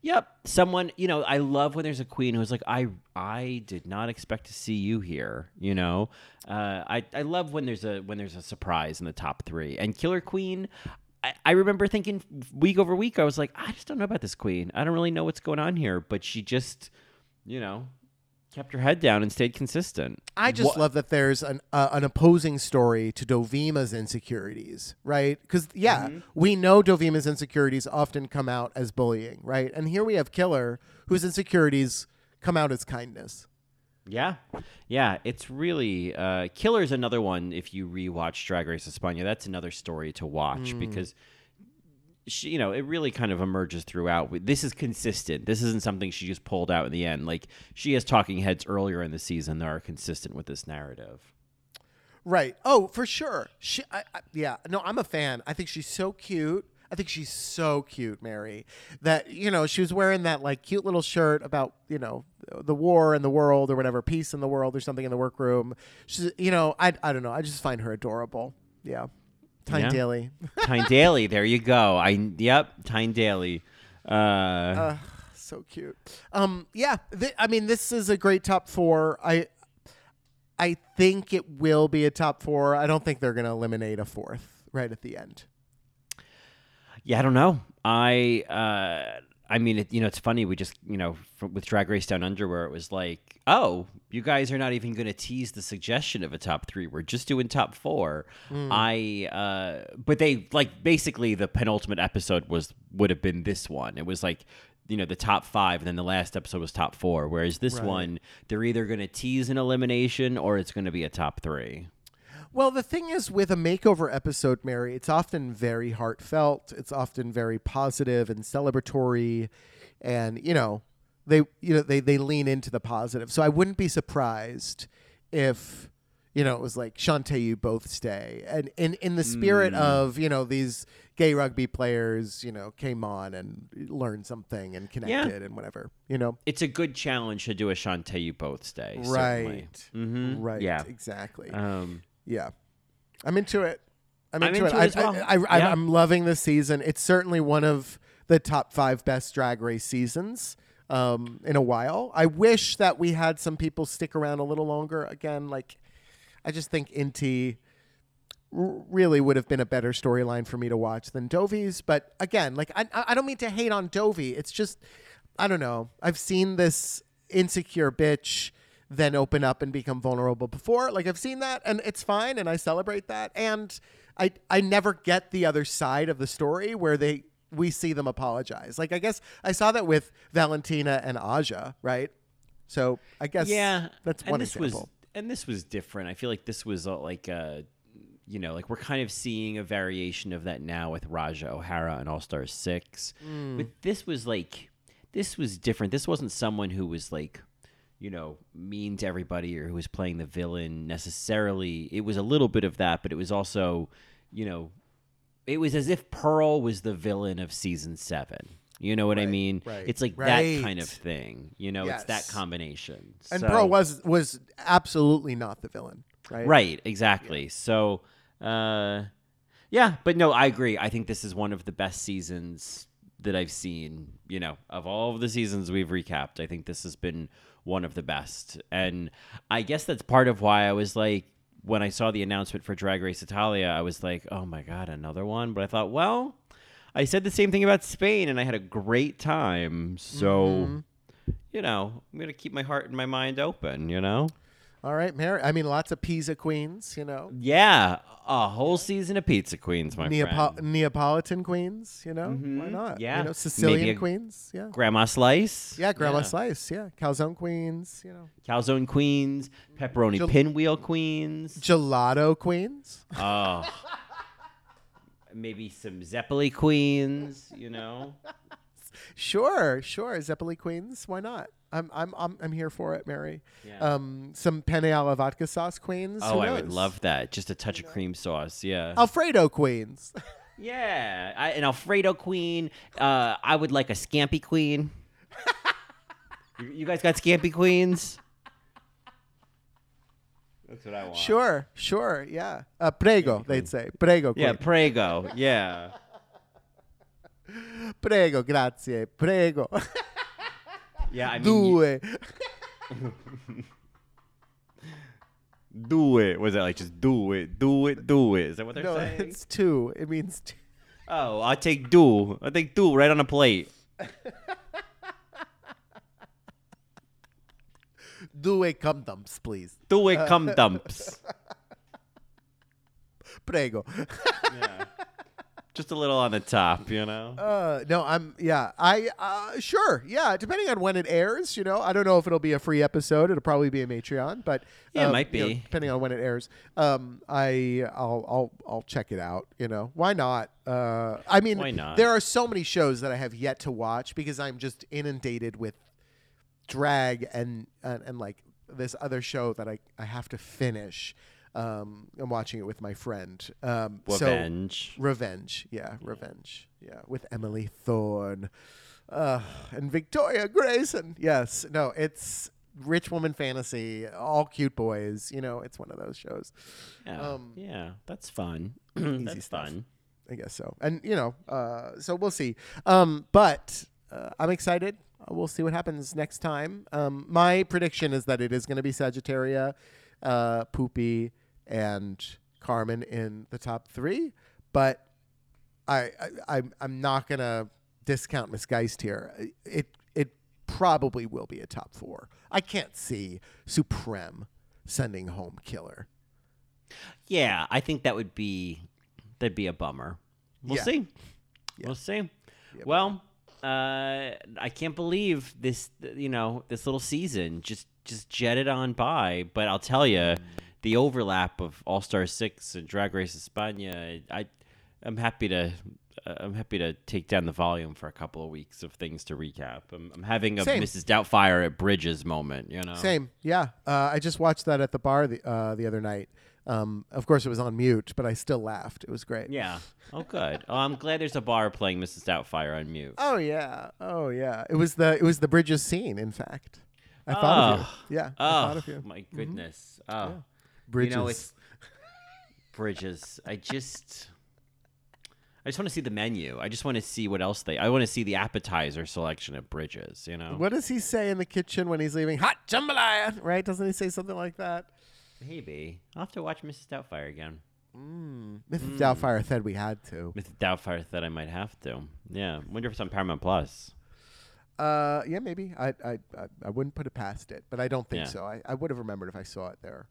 Yep. Someone, you know, I love when there's a queen who's like, I I did not expect to see you here, you know. Uh, I, I love when there's a when there's a surprise in the top three. And Killer Queen, I, I remember thinking week over week, I was like, I just don't know about this queen. I don't really know what's going on here. But she just, you know, kept her head down and stayed consistent. I just what? love that there's an uh, an opposing story to Dovima's insecurities, right? Because, yeah, mm-hmm. we know Dovima's insecurities often come out as bullying, right? And here we have Killer, whose insecurities come out as kindness. Yeah. Yeah, it's really... Uh, Killer's another one, if you rewatch Drag Race España, that's another story to watch mm. because... She, you know, it really kind of emerges throughout. This is consistent. This isn't something she just pulled out in the end. Like, she has talking heads earlier in the season that are consistent with this narrative. Right. Oh, for sure. She, I, I, yeah. No, I'm a fan. I think she's so cute. I think she's so cute, Mary, that, you know, she was wearing that, like, cute little shirt about, you know, the war and the world or whatever, peace in the world or something in the workroom. She's, you know, I, I don't know. I just find her adorable. Yeah. Tyne yeah. Daly. Tyne Daly. There you go. I Yep. Tyne Daly. Uh, uh, so cute. Um, yeah. Th- I mean, this is a great top four. I I think it will be a top four. I don't think they're going to eliminate a fourth right at the end. Yeah, I don't know. I uh, I mean, it, you know, it's funny. We just, you know, f- with Drag Race Down Under where it was like, oh, you guys are not even going to tease the suggestion of a top three. We're just doing top four. Mm. I, uh, but they like basically the penultimate episode was would have been this one. It was like, you know, the top five, and then the last episode was top four. Whereas this right. one, they're either going to tease an elimination or it's going to be a top three. Well, the thing is with a makeover episode, Mary, it's often very heartfelt. It's often very positive and celebratory, and you know. They you know they, they lean into the positive. So I wouldn't be surprised if you know, it was like, Shantae, you both stay. And in, in the spirit mm. of, you know, these gay rugby players, you know, came on and learned something and connected yeah. and whatever, you know. It's a good challenge to do a Shantae, you both stay. Right. Mm-hmm. Right. Yeah. Exactly. Um, yeah. I'm into it. I'm into, I'm into it. it as well. I, I, I, yeah. I'm loving this season. It's certainly one of the top five best Drag Race seasons. Um, in a while. I wish that we had some people stick around a little longer. Again, like, I just think Inti r- really would have been a better storyline for me to watch than Dovi's. But again, like, I I don't mean to hate on Dovi. It's just, I don't know. I've seen this insecure bitch then open up and become vulnerable before. Like, I've seen that, and it's fine, and I celebrate that. And I I never get the other side of the story where they... we see them apologize. Like, I guess I saw that with Valentina and Aja, right? So I guess yeah, that's one and this example. Was, and this was different. I feel like this was like a, you know, like we're kind of seeing a variation of that now with Raja O'Hara and All-Stars six. Mm. But this was like, this was different. This wasn't someone who was like, you know, mean to everybody or who was playing the villain necessarily. It was a little bit of that, but it was also, you know, it was as if Pearl was the villain of season seven. You know what right, I mean? Right, it's like right. that kind of thing. You know, yes. it's that combination. And so, Pearl was was absolutely not the villain, right? Right, exactly. Yeah. So, uh, yeah, but no, I agree. I think this is one of the best seasons that I've seen, you know, of all of the seasons we've recapped. I think this has been one of the best. And I guess that's part of why I was like, when I saw the announcement for Drag Race Italia, I was like, oh my God, another one. But I thought, well, I said the same thing about Spain and I had a great time. So, mm-hmm. you know, I'm going to keep my heart and my mind open, you know? All right, Mary. I mean, lots of pizza queens, you know? Yeah. A whole season of pizza queens, my Neapo- friend. Neapolitan queens, you know? Mm-hmm. Why not? Yeah. You know, Sicilian queens. Yeah. Grandma Slice. Yeah, Grandma yeah. Slice. Yeah. Calzone queens, you know? Calzone queens. Pepperoni Gel- pinwheel queens. Gelato queens. Oh. Maybe some Zeppeli queens, you know? Sure, sure. Zeppeli queens. Why not? I'm I'm I'm I'm here for it, Mary. Yeah. Um, some penne alla vodka sauce queens. Oh, I would love that. Just a touch you know? of cream sauce. Yeah. Alfredo queens. yeah, I, an Alfredo queen. Uh, I would like a scampi queen. you, you guys got scampi queens? That's what I want. Sure, sure, yeah. Uh, prego, they'd say. Prego queen. Yeah, prego. Yeah. Prego, grazie. Prego. Yeah, I mean, Due. You... Due. Was that like just do it, do it, do it? Is that what they're no, saying? No, it's two. It means two. Oh, I'll take do. I'll take do right on a plate. Due cum dumps, please. Due uh, cum dumps. Prego. Yeah. Just a little on the top, you know? Uh, no, I'm, yeah. I, uh, sure, yeah. Depending on when it airs, you know? I don't know if it'll be a free episode. It'll probably be a Matreon, but... Yeah, um, it might be. You know, depending on when it airs. Um, I, I'll, I'll, I'll check it out, you know? Why not? Uh, I mean, Why not? There are so many shows that I have yet to watch because I'm just inundated with drag and, and, and like, this other show that I, I have to finish. Um, I'm watching it with my friend. Um, Revenge. So, Revenge. Yeah, Revenge. Yeah, with Emily Thorne uh, and Victoria Grayson. Yes. No, it's rich woman fantasy, all cute boys. You know, it's one of those shows. Yeah, um, yeah that's fun. that's stuff. fun. I guess so. And, you know, uh, so we'll see. Um, but uh, I'm excited. We'll see what happens next time. Um, my prediction is that it is going to be Sagittaria, uh, Poopy, and Carmen in the top three, but I, I I'm I'm not gonna discount Miss Geist here. It it probably will be a top four. I can't see Supreme sending home Killer. Yeah, I think that would be that'd be a bummer. We'll yeah. see. Yeah. We'll see. Yeah, well, uh, I can't believe this. You know, this little season just just jetted on by. But I'll tell you. The overlap of All-Star six and Drag Race España, I, I'm happy to I'm happy to take down the volume for a couple of weeks of things to recap. I'm, I'm having a Same. Missus Doubtfire at Bridges moment, you know? Same, yeah. Uh, I just watched that at the bar the, uh, the other night. Um, of course, it was on mute, but I still laughed. It was great. Yeah. Oh, good. Oh, I'm glad there's a bar playing Missus Doubtfire on mute. Oh, yeah. Oh, yeah. It was the it was the Bridges scene, in fact. I oh. thought of you. Yeah, oh, I thought of you. My goodness. Mm-hmm. Oh, yeah. Bridges. You know, it's Bridges. I just... I just want to see the menu. I just want to see what else they... I want to see the appetizer selection at Bridges, you know? What does he say in the kitchen when he's leaving? Hot jambalaya, right? Doesn't he say something like that? Maybe. I'll have to watch Missus Doubtfire again. Mm. Missus Mm. Doubtfire said we had to. Missus Doubtfire said I might have to. Yeah. Wonder if it's on Paramount Plus. Uh, yeah, maybe. I I I wouldn't put it past it, but I don't think yeah. so. I, I would have remembered if I saw it there.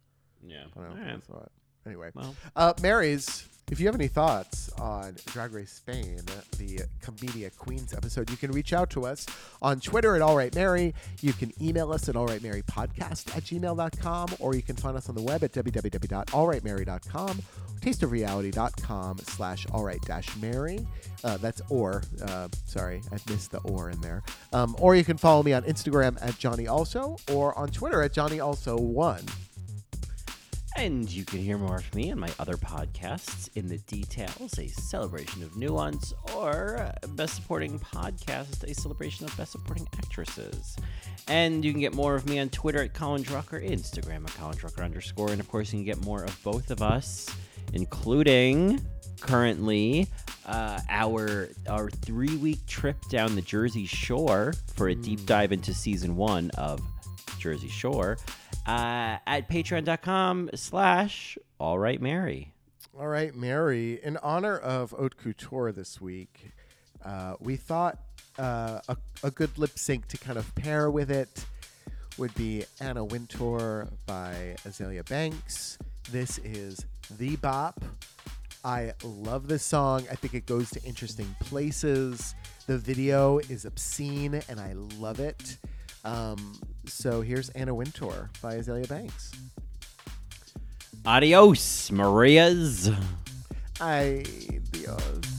Yeah. I don't All know right. if I saw it. Anyway. Well. Uh, Mary's... If you have any thoughts on Drag Race Spain, the Comedia Queens episode, you can reach out to us on Twitter at AllRightMary. You can email us at allrightmarypodcast at gmail dot com, or you can find us on the web at w w w dot all right mary dot com, tasteofreality.com slash allright-mary. Uh, that's or. Uh, sorry, I missed the or in there. Um, or you can follow me on Instagram at JohnnyAlso or on Twitter at Johnny Also one. And you can hear more of me and my other podcasts, In the Details, a celebration of nuance, or Best Supporting Podcast, a celebration of Best Supporting Actresses. And you can get more of me on Twitter at Colin Drucker, Instagram at Colin Drucker underscore, and of course you can get more of both of us, including currently uh, our our three-week trip down the Jersey Shore for a deep dive into season one of Jersey Shore. Uh, at patreon.com slash All Right Mary. All Right Mary. In honor of Haute Couture this week, uh, we thought uh, a, a good lip sync to kind of pair with it would be Anna Wintour by Azalea Banks. This is the bop. I love this song. I think it goes to interesting places. The video is obscene and I love it. Um, so here's Anna Wintour by Azalea Banks. Adios, Marias. Ay, Dios.